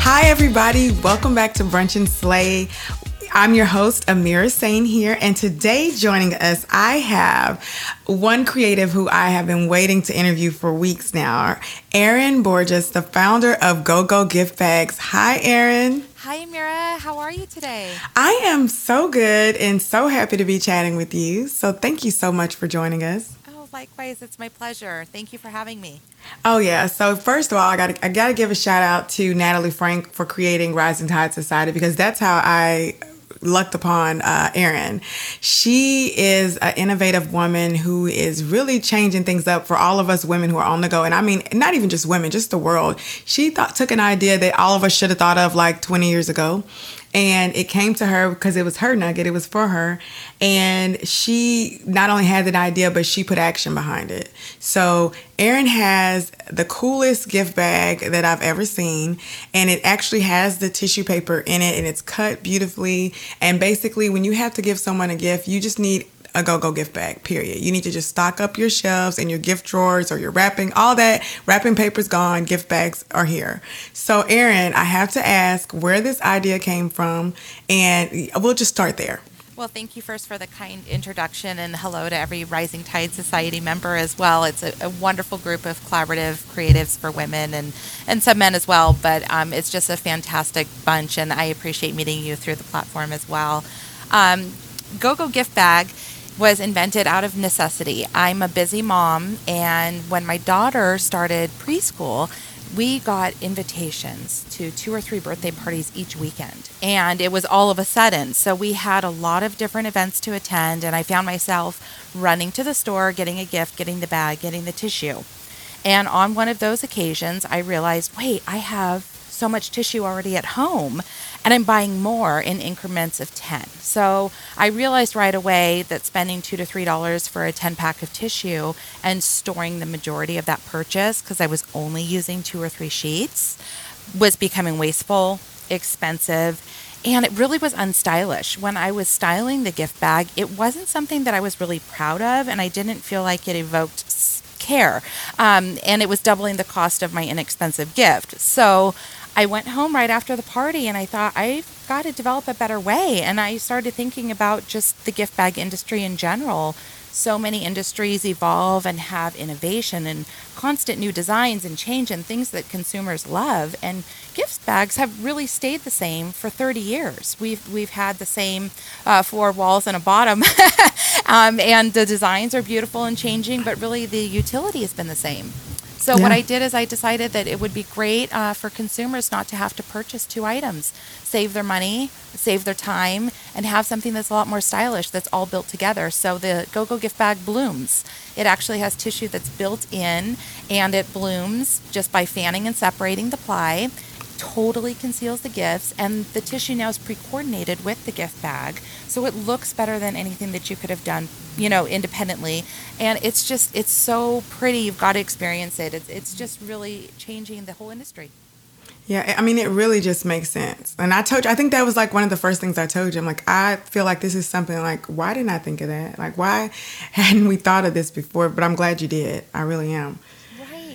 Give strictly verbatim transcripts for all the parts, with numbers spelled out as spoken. Hi everybody, welcome back to Brunch and Slay. I'm your host, Amira Sain here, and today joining us, I have one creative who I have been waiting to interview for weeks now, Erin Borges, the founder of Go Go Gift Bags. Hi, Erin. Hi, Amira. How are you today? I am so good and so happy to be chatting with you, so thank you so much for joining us. Likewise, it's my pleasure. Thank you for having me. Oh yeah. So first of all, I gotta I gotta give a shout out to Natalie Frank for creating Rising Tide Society, because that's how I lucked upon uh, Erin. She is an innovative woman who is really changing things up for all of us women who are on the go. And I mean, not even just women, just the world. She thought took an idea that all of us should have thought of like twenty years ago. And it came to her because it was her nugget. It was for her. And she not only had an idea, but she put action behind it. So Erin has the coolest gift bag that I've ever seen. And it actually has the tissue paper in it. And it's cut beautifully. And basically, when you have to give someone a gift, you just need a go-go gift bag, period. You need to just stock up your shelves and your gift drawers or your wrapping, all that. Wrapping paper's gone, gift bags are here. So Erin, I have to ask where this idea came from, and we'll just start there. Well, thank you first for the kind introduction, and hello to every Rising Tide Society member as well. It's a, a wonderful group of collaborative creatives for women and, and some men as well, but um, it's just a fantastic bunch, and I appreciate meeting you through the platform as well. Um, Go Go Gift Bag was invented out of necessity. I'm a busy mom, and when my daughter started preschool, we got invitations to two or three birthday parties each weekend, and it was all of a sudden. So we had a lot of different events to attend, and I found myself running to the store, getting a gift, getting the bag, getting the tissue. And on one of those occasions, I realized, wait, I have so much tissue already at home, and I'm buying more in increments of ten. So I realized right away that spending two to three dollars for a ten pack of tissue and storing the majority of that purchase, because I was only using two or three sheets, was becoming wasteful, expensive, and it really was unstylish. When I was styling the gift bag, it wasn't something that I was really proud of, and I didn't feel like it evoked care. Um, and it was doubling the cost of my inexpensive gift. So I went home right after the party, and I thought, I've got to develop a better way. And I started thinking about just the gift bag industry in general. So many industries evolve and have innovation and constant new designs and change and things that consumers love. And gift bags have really stayed the same for thirty years. We've we've had the same uh, four walls and a bottom. um, and the designs are beautiful and changing, but really the utility has been the same. So yeah. What I did is I decided that it would be great uh, for consumers not to have to purchase two items, save their money, save their time, and have something that's a lot more stylish that's all built together. So the Go Go Gift Bag blooms. It actually has tissue that's built in, and it blooms just by fanning and separating the ply, totally conceals the gifts, and the tissue now is pre-coordinated with the gift bag. So it looks better than anything that you could have done, you know, independently. And it's just, it's so pretty. You've got to experience it. It's, it's just really changing the whole industry. Yeah, I mean, it really just makes sense. And I told you, I think that was like one of the first things I told you. I'm like, I feel like this is something like, why didn't I think of that? Like, why hadn't we thought of this before? But I'm glad you did. I really am.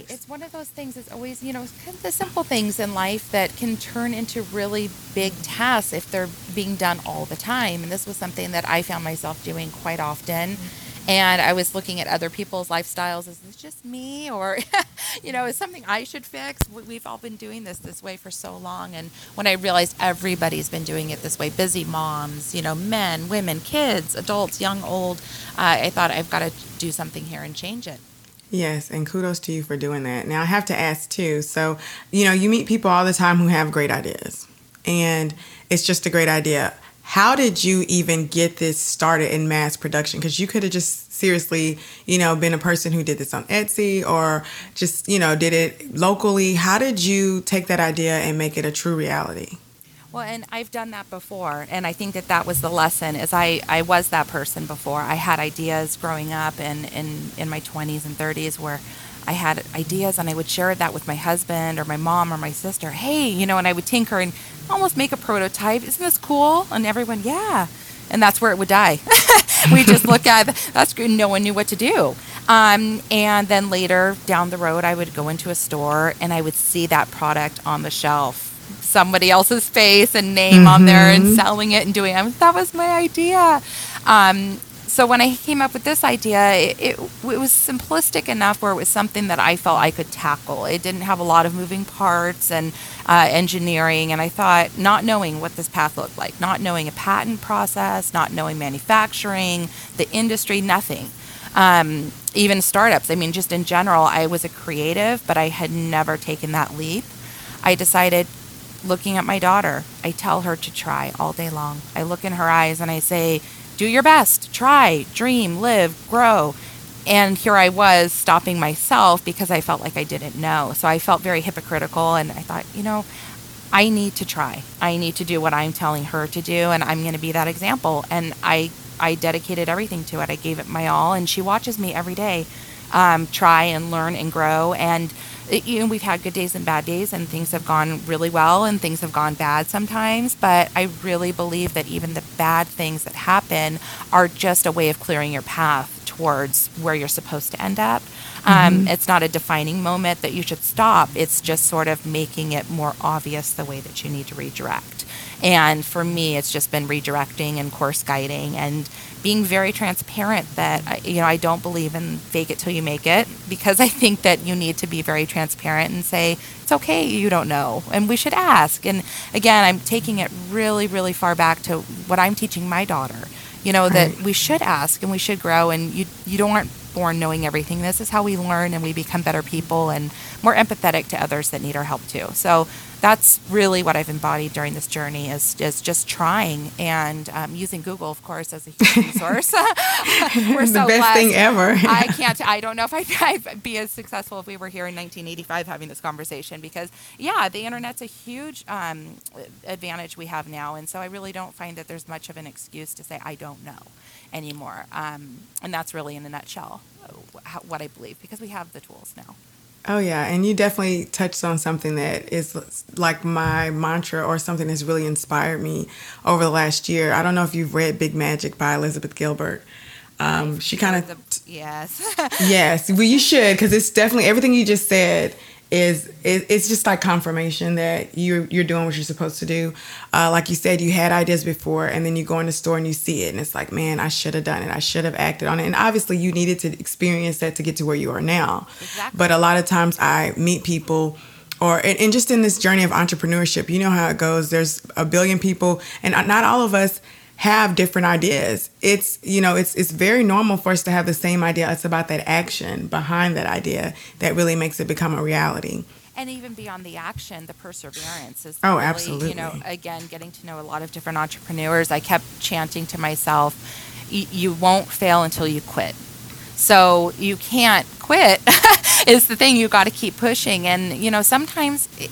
It's one of those things that's always, you know, kind of the simple things in life that can turn into really big tasks if they're being done all the time. And this was something that I found myself doing quite often. Mm-hmm. And I was looking at other people's lifestyles. Is this just me? Or, you know, is something I should fix? We've all been doing this this way for so long. And when I realized everybody's been doing it this way, busy moms, you know, men, women, kids, adults, young, old, uh, I thought I've got to do something here and change it. Yes, and kudos to you for doing that. Now, I have to ask, too, so, you know, you meet people all the time who have great ideas, and it's just a great idea. How did you even get this started in mass production? Because you could have just seriously, you know, been a person who did this on Etsy or just, you know, did it locally. How did you take that idea and make it a true reality? Well, and I've done that before, and I think that that was the lesson, is I, I was that person before. I had ideas growing up and in, in my twenties and thirties where I had ideas and I would share that with my husband or my mom or my sister. Hey, you know, and I would tinker and almost make a prototype. Isn't this cool? And everyone, yeah. And that's where it would die. We just look at, that's good. No one knew what to do. Um, and then later down the road, I would go into a store and I would see that product on the shelf, somebody else's face and name mm-hmm. on there and selling it and doing it. That was my idea. Um, so when I came up with this idea, it, it, it was simplistic enough where it was something that I felt I could tackle. It didn't have a lot of moving parts and uh, engineering. And I thought, not knowing what this path looked like, not knowing a patent process, not knowing manufacturing, the industry, nothing. Um, even startups. I mean, just in general, I was a creative, but I had never taken that leap. I decided, looking at my daughter, I tell her to try all day long. I look in her eyes and I say, do your best, try, dream, live, grow. And here I was stopping myself because I felt like I didn't know. So I felt very hypocritical and I thought, you know, I need to try. I need to do what I'm telling her to do and I'm going to be that example. And I I dedicated everything to it. I gave it my all, and she watches me every day um, try and learn and grow. And it, you know, we've had good days and bad days, and things have gone really well, and things have gone bad sometimes. But I really believe that even the bad things that happen are just a way of clearing your path towards where you're supposed to end up. Um, mm-hmm. It's not a defining moment that you should stop. It's just sort of making it more obvious the way that you need to redirect. And for me, it's just been redirecting and course guiding and being very transparent that, you know, I don't believe in fake it till you make it, because I think that you need to be very transparent and say, it's okay, you don't know, and we should ask. And again, I'm taking it really, really far back to what I'm teaching my daughter, you know, that right. we should ask and we should grow, and you, you don't aren't born knowing everything. This is how we learn and we become better people and more empathetic to others that need our help too. So that's really what I've embodied during this journey is, is just trying and um, using Google, of course, as a huge resource. We're the so best blessed. Thing ever. I can't, I don't know if I'd, I'd be as successful if we were here in nineteen eighty-five having this conversation, because, yeah, the internet's a huge um, advantage we have now. And so I really don't find that there's much of an excuse to say, I don't know anymore. Um, and that's really, in a nutshell, what I believe, because we have the tools now. Oh, yeah. And you definitely touched on something that is like my mantra, or something that's really inspired me over the last year. I don't know if you've read Big Magic by Elizabeth Gilbert. Um, she kind of... Yes. Yes. Well, you should, because it's definitely everything you just said is it, it's just like confirmation that you're, you're doing what you're supposed to do. Uh, like you said, you had ideas before, and then you go in the store and you see it. And it's like, man, I should have done it. I should have acted on it. And obviously you needed to experience that to get to where you are now. Exactly. But a lot of times I meet people, or and, and just in this journey of entrepreneurship, you know how it goes. There's a billion people, and not all of us have different ideas. It's, you know, it's it's very normal for us to have the same idea. It's about that action behind that idea that really makes it become a reality. And even beyond the action, the perseverance is oh, really, absolutely. You know, again, getting to know a lot of different entrepreneurs, I kept chanting to myself, you won't fail until you quit. So you can't quit is the thing. You got to keep pushing. And, you know, sometimes... It,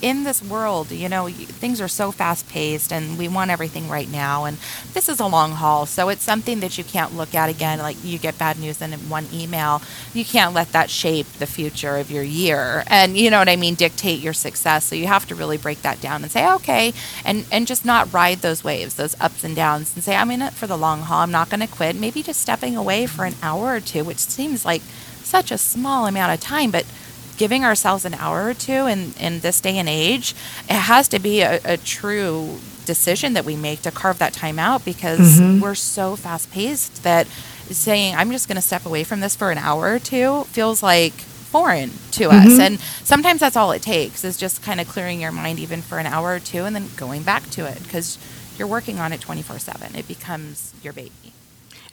in this world, you know, things are so fast-paced and we want everything right now. And this is a long haul. So it's something that you can't look at again. Like you get bad news in one email. You can't let that shape the future of your year. And you know what I mean? Dictate your success. So you have to really break that down and say, okay, and, and just not ride those waves, those ups and downs, and say, I'm in it for the long haul. I'm not going to quit. Maybe just stepping away for an hour or two, which seems like such a small amount of time, but giving ourselves an hour or two in, in this day and age, it has to be a, a true decision that we make to carve that time out, because mm-hmm. we're so fast-paced that saying, I'm just going to step away from this for an hour or two feels like foreign to mm-hmm. us. And sometimes that's all it takes is just kind of clearing your mind even for an hour or two and then going back to it, because you're working on it twenty-four seven. It becomes your baby.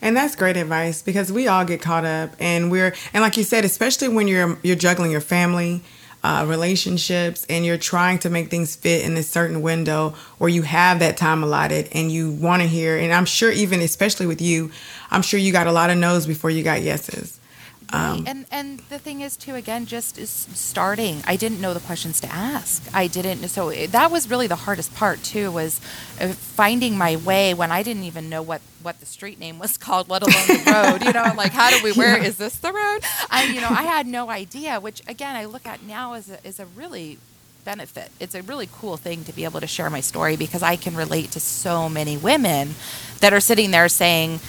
And that's great advice, because we all get caught up, and we're and like you said, especially when you're you're juggling your family, uh, relationships, and you're trying to make things fit in this certain window where you have that time allotted, and you want to hear. And I'm sure, even especially with you, I'm sure you got a lot of no's before you got yeses. Um, and and the thing is too, again, just is starting. I didn't know the questions to ask. I didn't. So it, that was really the hardest part too, was finding my way when I didn't even know what, what the street name was called, let alone the road. You know, I'm like, how do we? Where yeah. is this the road? I, you know, I had no idea. Which again, I look at now as a, as a really benefit. It's a really cool thing to be able to share my story, because I can relate to so many women that are sitting there saying,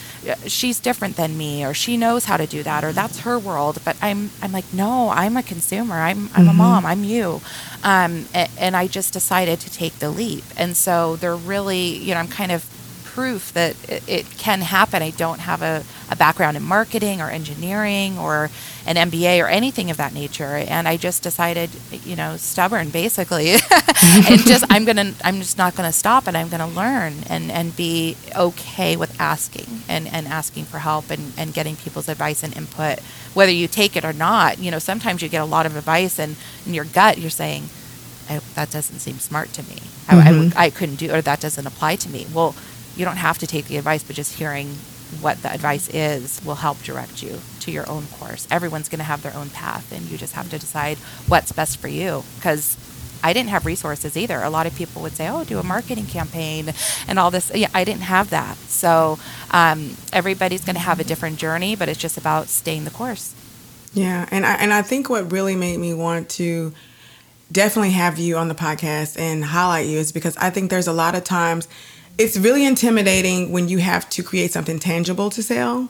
she's different than me, or she knows how to do that, or that's her world. But I'm I'm like, no, I'm a consumer. I'm I'm mm-hmm. a mom. I'm you. Um, and, and I just decided to take the leap. And so they're really, you know, I'm kind of proof that it, it can happen. I don't have a, a background in marketing or engineering or an M B A or anything of that nature. And I just decided, you know, stubborn basically, and just, I'm going to, I'm just not going to stop, and I'm going to learn and, and be okay with asking and, and asking for help and, and getting people's advice and input, whether you take it or not. You know, sometimes you get a lot of advice and in your gut, you're saying, I, that doesn't seem smart to me. I, mm-hmm. I, I couldn't do, or that doesn't apply to me. Well, you don't have to take the advice, but just hearing what the advice is will help direct you to your own course. Everyone's going to have their own path, and you just have to decide what's best for you, because I didn't have resources either. A lot of people would say, oh, do a marketing campaign and all this. Yeah, I didn't have that. So um, everybody's going to have a different journey, but it's just about staying the course. Yeah, and I, and I think what really made me want to definitely have you on the podcast and highlight you is because I think there's a lot of times it's really intimidating when you have to create something tangible to sell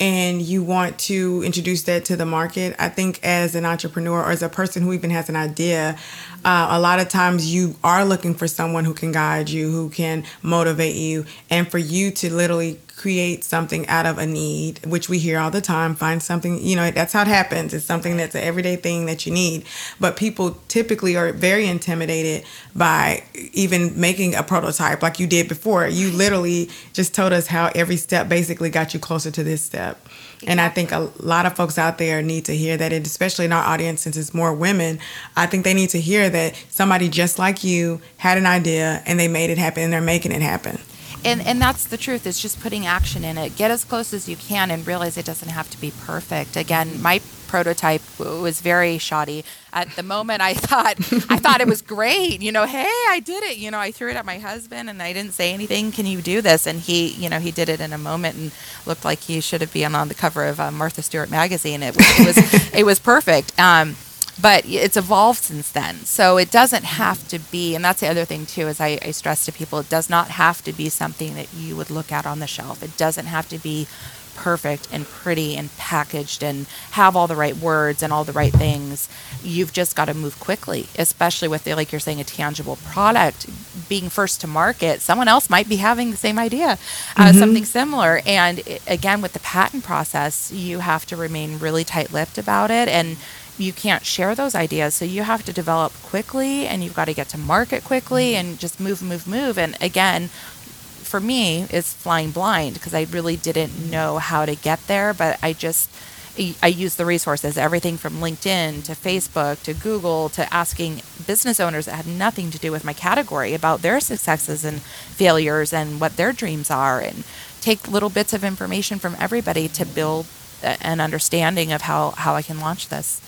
and you want to introduce that to the market. I think as an entrepreneur or as a person who even has an idea, uh, a lot of times you are looking for someone who can guide you, who can motivate you, and for you to literally create something out of a need, which we hear all the time. Find something, you know, that's how it happens. It's something that's an everyday thing that you need. But people typically are very intimidated by even making a prototype like you did before. You literally just told us how every step basically got you closer to this step. Exactly. And I think a lot of folks out there need to hear that, and especially in our audience, since it's more women, I think they need to hear that somebody just like you had an idea and they made it happen and they're making it happen. And and that's the truth. It's just putting action in it. Get as close as you can and realize it doesn't have to be perfect. Again, my prototype was very shoddy. At the moment, I thought I thought it was great. You know, hey, I did it. You know, I threw it at my husband and I didn't say anything. Can you do this? And he, you know, he did it in a moment and looked like he should have been on the cover of uh, Martha Stewart magazine. It was it was, it was perfect. Um, But it's evolved since then. So it doesn't have to be, and that's the other thing too, is I, I stress to people, it does not have to be something that you would look at on the shelf. It doesn't have to be perfect and pretty and packaged and have all the right words and all the right things. You've just got to move quickly, especially with the, like you're saying, a tangible product being first to market. Someone else might be having the same idea, uh, mm-hmm. something similar. And it, again, with the patent process, you have to remain really tight-lipped about it, and you can't share those ideas. So you have to develop quickly, and you've got to get to market quickly and just move, move, move. And again, for me, it's flying blind because I really didn't know how to get there, but I just, I use the resources, everything from LinkedIn to Facebook to Google to asking business owners that had nothing to do with my category about their successes and failures and what their dreams are, and take little bits of information from everybody to build an understanding of how, how I can launch this.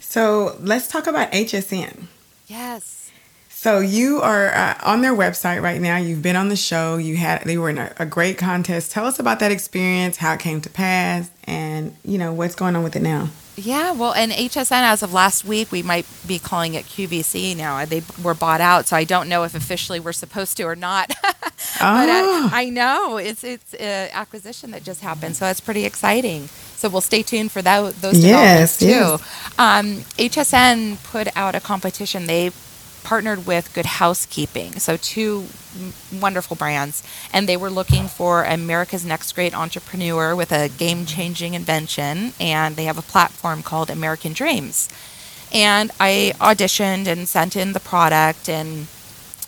So let's talk about H S N. Yes. So you are uh, on their website right now. You've been on the show. You had they were in a, a great contest. Tell us about that experience, how it came to pass, and you know what's going on with it now. Yeah, well, and H S N, as of last week, we might be calling it Q V C now. They were bought out, so I don't know if officially we're supposed to or not. oh. But uh, I know. It's it's an acquisition that just happened, so that's pretty exciting. So we'll stay tuned for that, those developments, yes, too. Yes. Um, H S N put out a competition. They partnered with Good Housekeeping, so two wonderful brands, and they were looking for America's Next Great Entrepreneur with a game-changing invention, and they have a platform called American Dreams. And I auditioned and sent in the product, and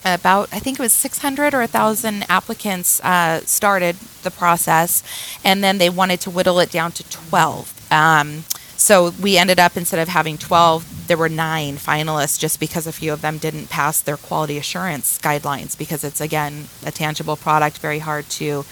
about, I think it was six hundred or one thousand applicants uh, started the process, and then they wanted to whittle it down to twelve. Um, so we ended up, instead of having twelve, there were nine finalists, just because a few of them didn't pass their quality assurance guidelines, because it's, again, a tangible product, very hard to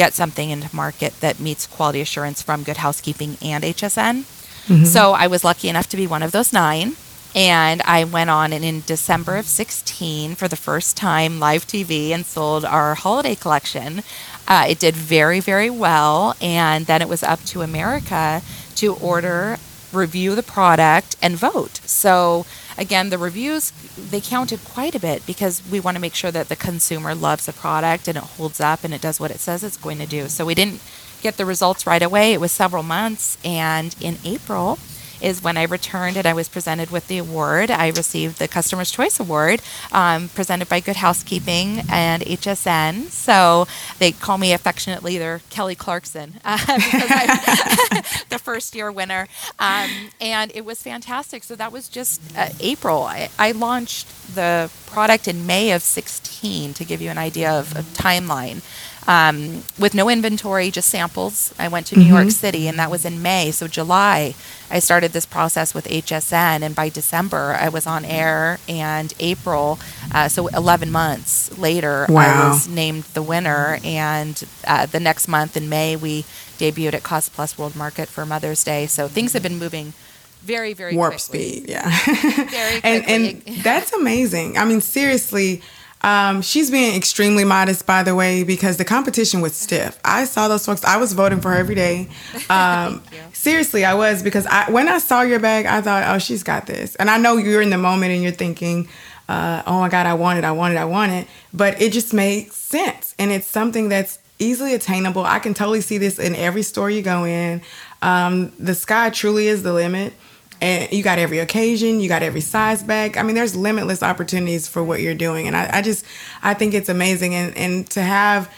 get something into market that meets quality assurance from Good Housekeeping and H S N. Mm-hmm. So I was lucky enough to be one of those nine. And I went on, and in December of sixteen, for the first time, live T V, and sold our holiday collection. Uh, it did very, very well. And then it was up to America to order, review the product, and vote. So again, the reviews, they counted quite a bit because we want to make sure that the consumer loves the product and it holds up and it does what it says it's going to do. So we didn't get the results right away. It was several months. And in April is when I returned and I was presented with the award. I received the Customer's Choice Award, um, presented by Good Housekeeping and H S N. So they call me affectionately their Kelly Clarkson, uh, because I'm the first year winner. Um, and it was fantastic. So that was just uh, April. I, I launched the product in May of sixteen, to give you an idea of a timeline. Um, with no inventory, just samples. I went to New mm-hmm. York City, and that was in May. So July, I started this process with H S N, and by December, I was on air, and April, uh, so eleven months later, wow. I was named the winner, and uh, the next month in May, we debuted at Cost Plus World Market for Mother's Day. So things have been moving very, very Warp quickly. Warp speed, yeah. Very quickly. And, and that's amazing. I mean, seriously. Um, she's being extremely modest, by the way, because the competition was stiff. I saw those folks. I was voting for her every day. Um, seriously, I was, because I, when I saw your bag, I thought, oh, she's got this. And I know you're in the moment and you're thinking, uh, oh, my God, I want it. I want it. I want it. But it just made sense. And it's something that's easily attainable. I can totally see this in every store you go in. Um, the sky truly is the limit. And you got every occasion, you got every size bag. I mean, there's limitless opportunities for what you're doing. And I, I just, I think it's amazing. And, and to have,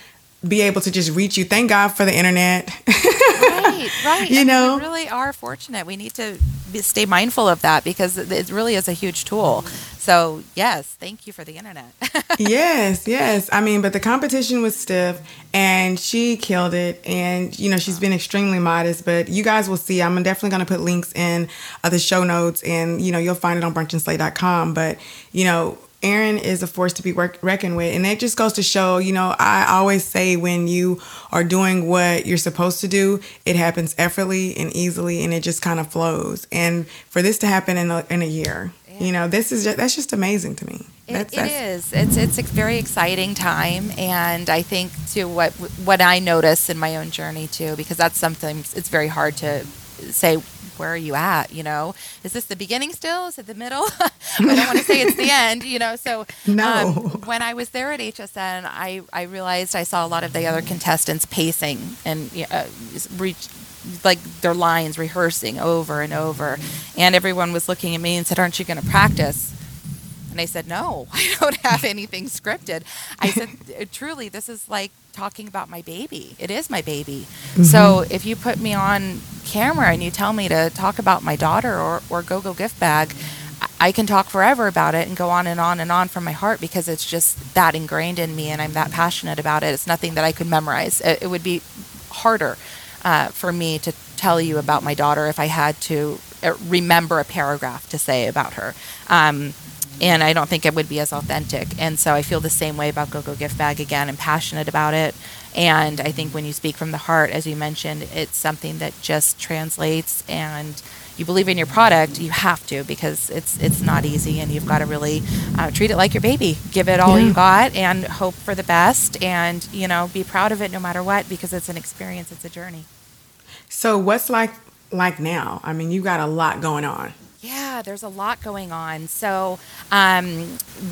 be able to just reach you. Thank God for the internet. Right, right. You and know, we really are fortunate. We need to be, stay mindful of that, because it really is a huge tool. So yes, thank you for the internet. Yes, yes. I mean, but the competition was stiff, and she killed it. And you know, she's been extremely modest. But you guys will see. I'm definitely going to put links in uh, the show notes, and you know, you'll find it on brunch and slay dot com. But you know, Erin is a force to be work- reckoned with. And that just goes to show, you know, I always say, when you are doing what you're supposed to do, it happens effortlessly and easily, and it just kind of flows. And for this to happen in a, in a year, yeah. you know, this is just, that's just amazing to me. It, that's, it that's- is. It's it's a very exciting time. And I think to what what I notice in my own journey, too, because that's something it's very hard to say, where are you at? You know, is this the beginning still? Is it the middle? I don't want to say it's the end, you know. So no. um, when I was there at H S N, I, I realized I saw a lot of the other contestants pacing and uh, reach, like their lines rehearsing over and over. And everyone was looking at me and said, aren't you going to practice? And I said, no, I don't have anything scripted. I said, truly, this is like talking about my baby. It is my baby. Mm-hmm. So if you put me on camera and you tell me to talk about my daughter or, or Go Go Gift Bag, I can talk forever about it and go on and on and on from my heart, because it's just that ingrained in me and I'm that passionate about it. It's nothing that I could memorize. It, it would be harder uh, for me to tell you about my daughter if I had to remember a paragraph to say about her. Um, And I don't think it would be as authentic. And so I feel the same way about Go Go Gift Bag. Again, I'm passionate about it. And I think when you speak from the heart, as you mentioned, it's something that just translates, and you believe in your product. You have to, because it's it's not easy, and you've got to really uh, treat it like your baby. Give it all yeah. you got and hope for the best, and you know, be proud of it no matter what, because it's an experience. It's a journey. So what's like like now? I mean, you got a lot going on. Yeah, there's a lot going on. So um,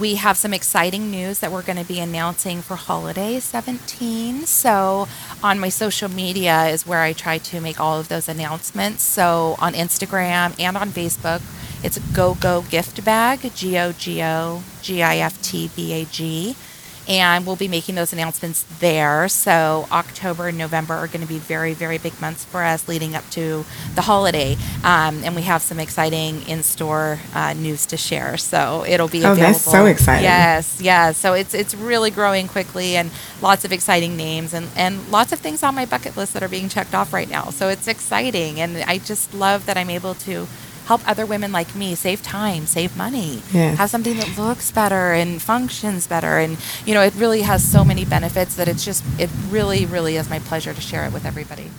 we have some exciting news that we're going to be announcing for holiday seventeen. So on my social media is where I try to make all of those announcements. So on Instagram and on Facebook, it's Go Go Gift Bag, G O G O G I F T B A G. And we'll be making those announcements there. So October and November are going to be very, very big months for us leading up to the holiday. Um, and we have some exciting in-store uh, news to share. So it'll be available. Oh, that's so exciting. Yes, yes. So it's it's really growing quickly, and lots of exciting names, and, and lots of things on my bucket list that are being checked off right now. So it's exciting. And I just love that I'm able to help other women like me save time, save money, yeah. have something that looks better and functions better. And, you know, it really has so many benefits that it's just, it really, really is my pleasure to share it with everybody.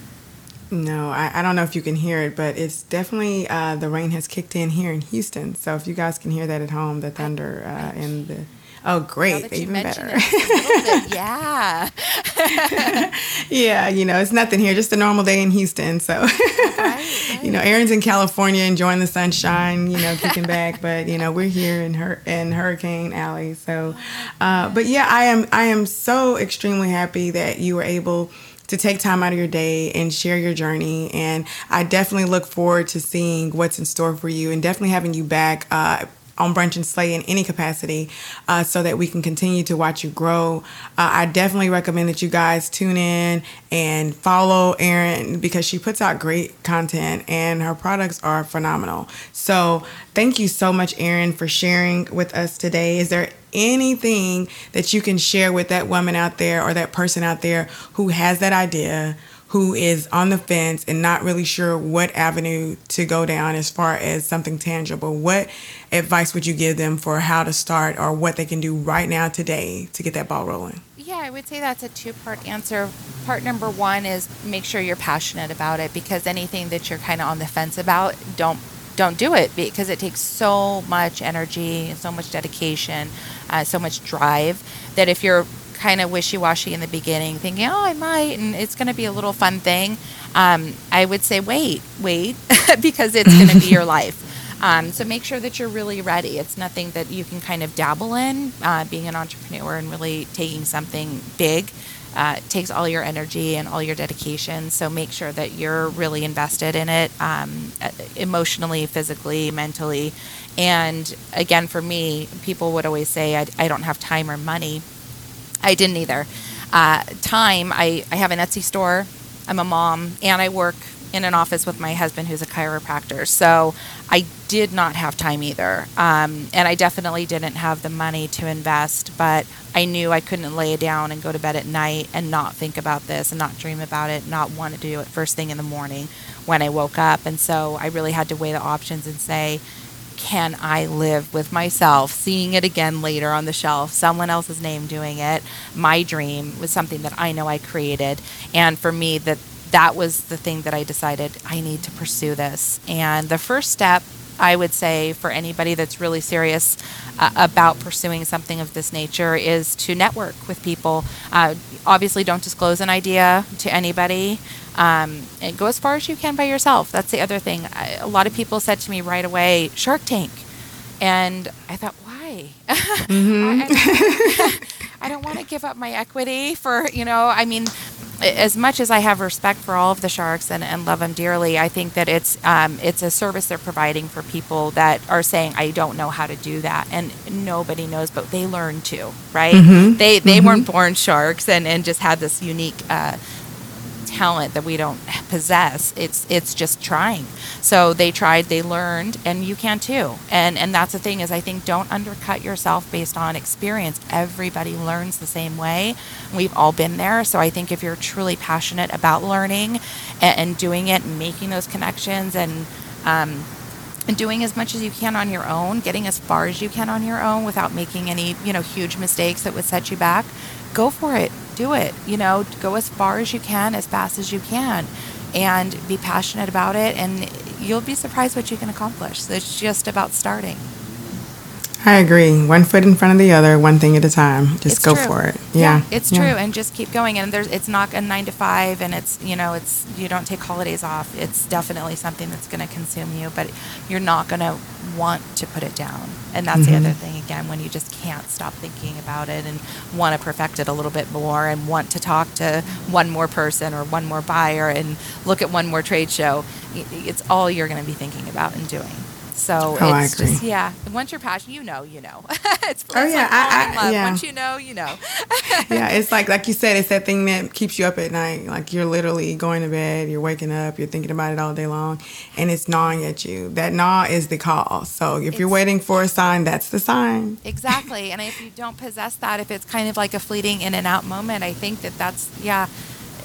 No, I, I don't know if you can hear it, but it's definitely, uh, the rain has kicked in here in Houston. So if you guys can hear that at home, the thunder uh, and the... Oh, great. Even better. It, yeah. Yeah. You know, it's nothing here. Just a normal day in Houston. So, right, right. You know, Erin's in California enjoying the sunshine, you know, kicking back. But, you know, we're here in her in Hurricane Alley. So, uh, but yeah, I am I am so extremely happy that you were able to take time out of your day and share your journey. And I definitely look forward to seeing what's in store for you and definitely having you back uh on Brunch and Slay in any capacity uh, so that we can continue to watch you grow. Uh, I definitely recommend that you guys tune in and follow Erin because she puts out great content and her products are phenomenal. So thank you so much, Erin, for sharing with us today. Is there anything that you can share with that woman out there or that person out there who has that idea, who is on the fence and not really sure what avenue to go down as far as something tangible? What advice would you give them for how to start or what they can do right now today to get that ball rolling? Yeah, I would say that's a two-part answer. Part number one is make sure you're passionate about it, because anything that you're kind of on the fence about, don't don't do it, because it takes so much energy and so much dedication, uh, so much drive, that if you're kind of wishy-washy in the beginning thinking, oh, I might, and it's going to be a little fun thing, um, I would say wait, wait, because it's going to be your life. Um, so make sure that you're really ready. It's nothing that you can kind of dabble in. Uh, being an entrepreneur and really taking something big uh, takes all your energy and all your dedication. So make sure that you're really invested in it, um, emotionally, physically, mentally. And again, for me, people would always say, I, I don't have time or money. I didn't either. Uh, time, I, I have an Etsy store, I'm a mom, and I work in an office with my husband who's a chiropractor. So I did not have time either. Um, and I definitely didn't have the money to invest, but I knew I couldn't lay down and go to bed at night and not think about this and not dream about it, not want to do it first thing in the morning when I woke up. And so I really had to weigh the options and say, can I live with myself seeing it again later on the shelf, someone else's name doing it? My dream was something that I know I created. And for me, that that was the thing that I decided I need to pursue this. And the first step, I would say, for anybody that's really serious uh, about pursuing something of this nature is to network with people. Uh, obviously, don't disclose an idea to anybody. Um, and go as far as you can by yourself. That's the other thing. I, a lot of people said to me right away, Shark Tank. And I thought, why? Mm-hmm. I, I don't want to give up my equity for, you know, I mean, as much as I have respect for all of the sharks and, and love them dearly, I think that it's um, it's a service they're providing for people that are saying, I don't know how to do that. And nobody knows, but they learn to, right? Mm-hmm. They they mm-hmm. weren't born sharks and, and just had this unique uh talent that we don't possess. It's it's just trying. So they tried, they learned, and you can too. And and that's the thing is, I think, don't undercut yourself based on experience. Everybody learns the same way. We've all been there. So I think if you're truly passionate about learning and, and doing it and making those connections and um and doing as much as you can on your own, getting as far as you can on your own without making any, you know, huge mistakes that would set you back, go for it. Do it, you know, go as far as you can, as fast as you can, and be passionate about it. And you'll be surprised what you can accomplish. So it's just about starting. I agree. One foot in front of the other, one thing at a time. Just it's go true. for it. Yeah, yeah it's yeah. true. And just keep going. And there's, it's not a nine to five and it's, you know, it's, you don't take holidays off. It's definitely something that's going to consume you, but you're not going to want to put it down. And that's mm-hmm. the other thing, again, when you just can't stop thinking about it and want to perfect it a little bit more and want to talk to one more person or one more buyer and look at one more trade show. It's all you're going to be thinking about and doing. So oh, it's just, yeah, once you're passionate, you know, you know, it's, oh, it's yeah, like I, I, love. Yeah. Once you know, you know. Yeah. It's like, like you said, it's that thing that keeps you up at night. Like you're literally going to bed, you're waking up, you're thinking about it all day long, and it's gnawing at you. That gnaw is the call. So if it's, you're waiting for a sign, that's the sign. Exactly. And if you don't possess that, if it's kind of like a fleeting in and out moment, I think that that's, yeah.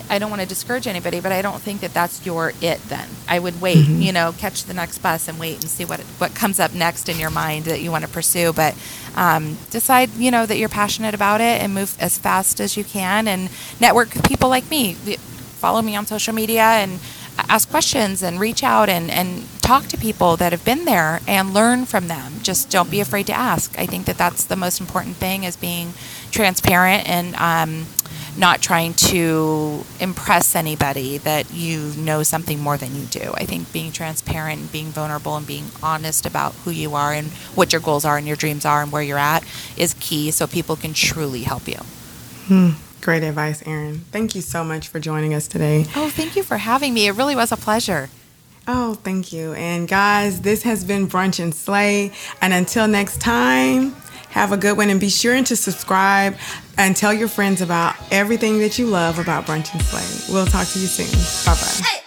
I don't want to discourage anybody, but I don't think that that's your it then. I would wait, mm-hmm. you know, catch the next bus and wait and see what what comes up next in your mind that you want to pursue. But um, decide, you know, that you're passionate about it and move as fast as you can and network with people like me. Follow me on social media and ask questions and reach out and, and talk to people that have been there and learn from them. Just don't be afraid to ask. I think that that's the most important thing, is being transparent and um, not trying to impress anybody that you know something more than you do. I think being transparent and being vulnerable and being honest about who you are and what your goals are and your dreams are and where you're at is key, so people can truly help you. Hmm. Great advice, Erin. Thank you so much for joining us today. Oh, thank you for having me. It really was a pleasure. Oh, thank you. And guys, this has been Brunch and Slay. And until next time, have a good one. And be sure to subscribe and tell your friends about everything that you love about Brunch and Slay. We'll talk to you soon. Bye-bye. Hey.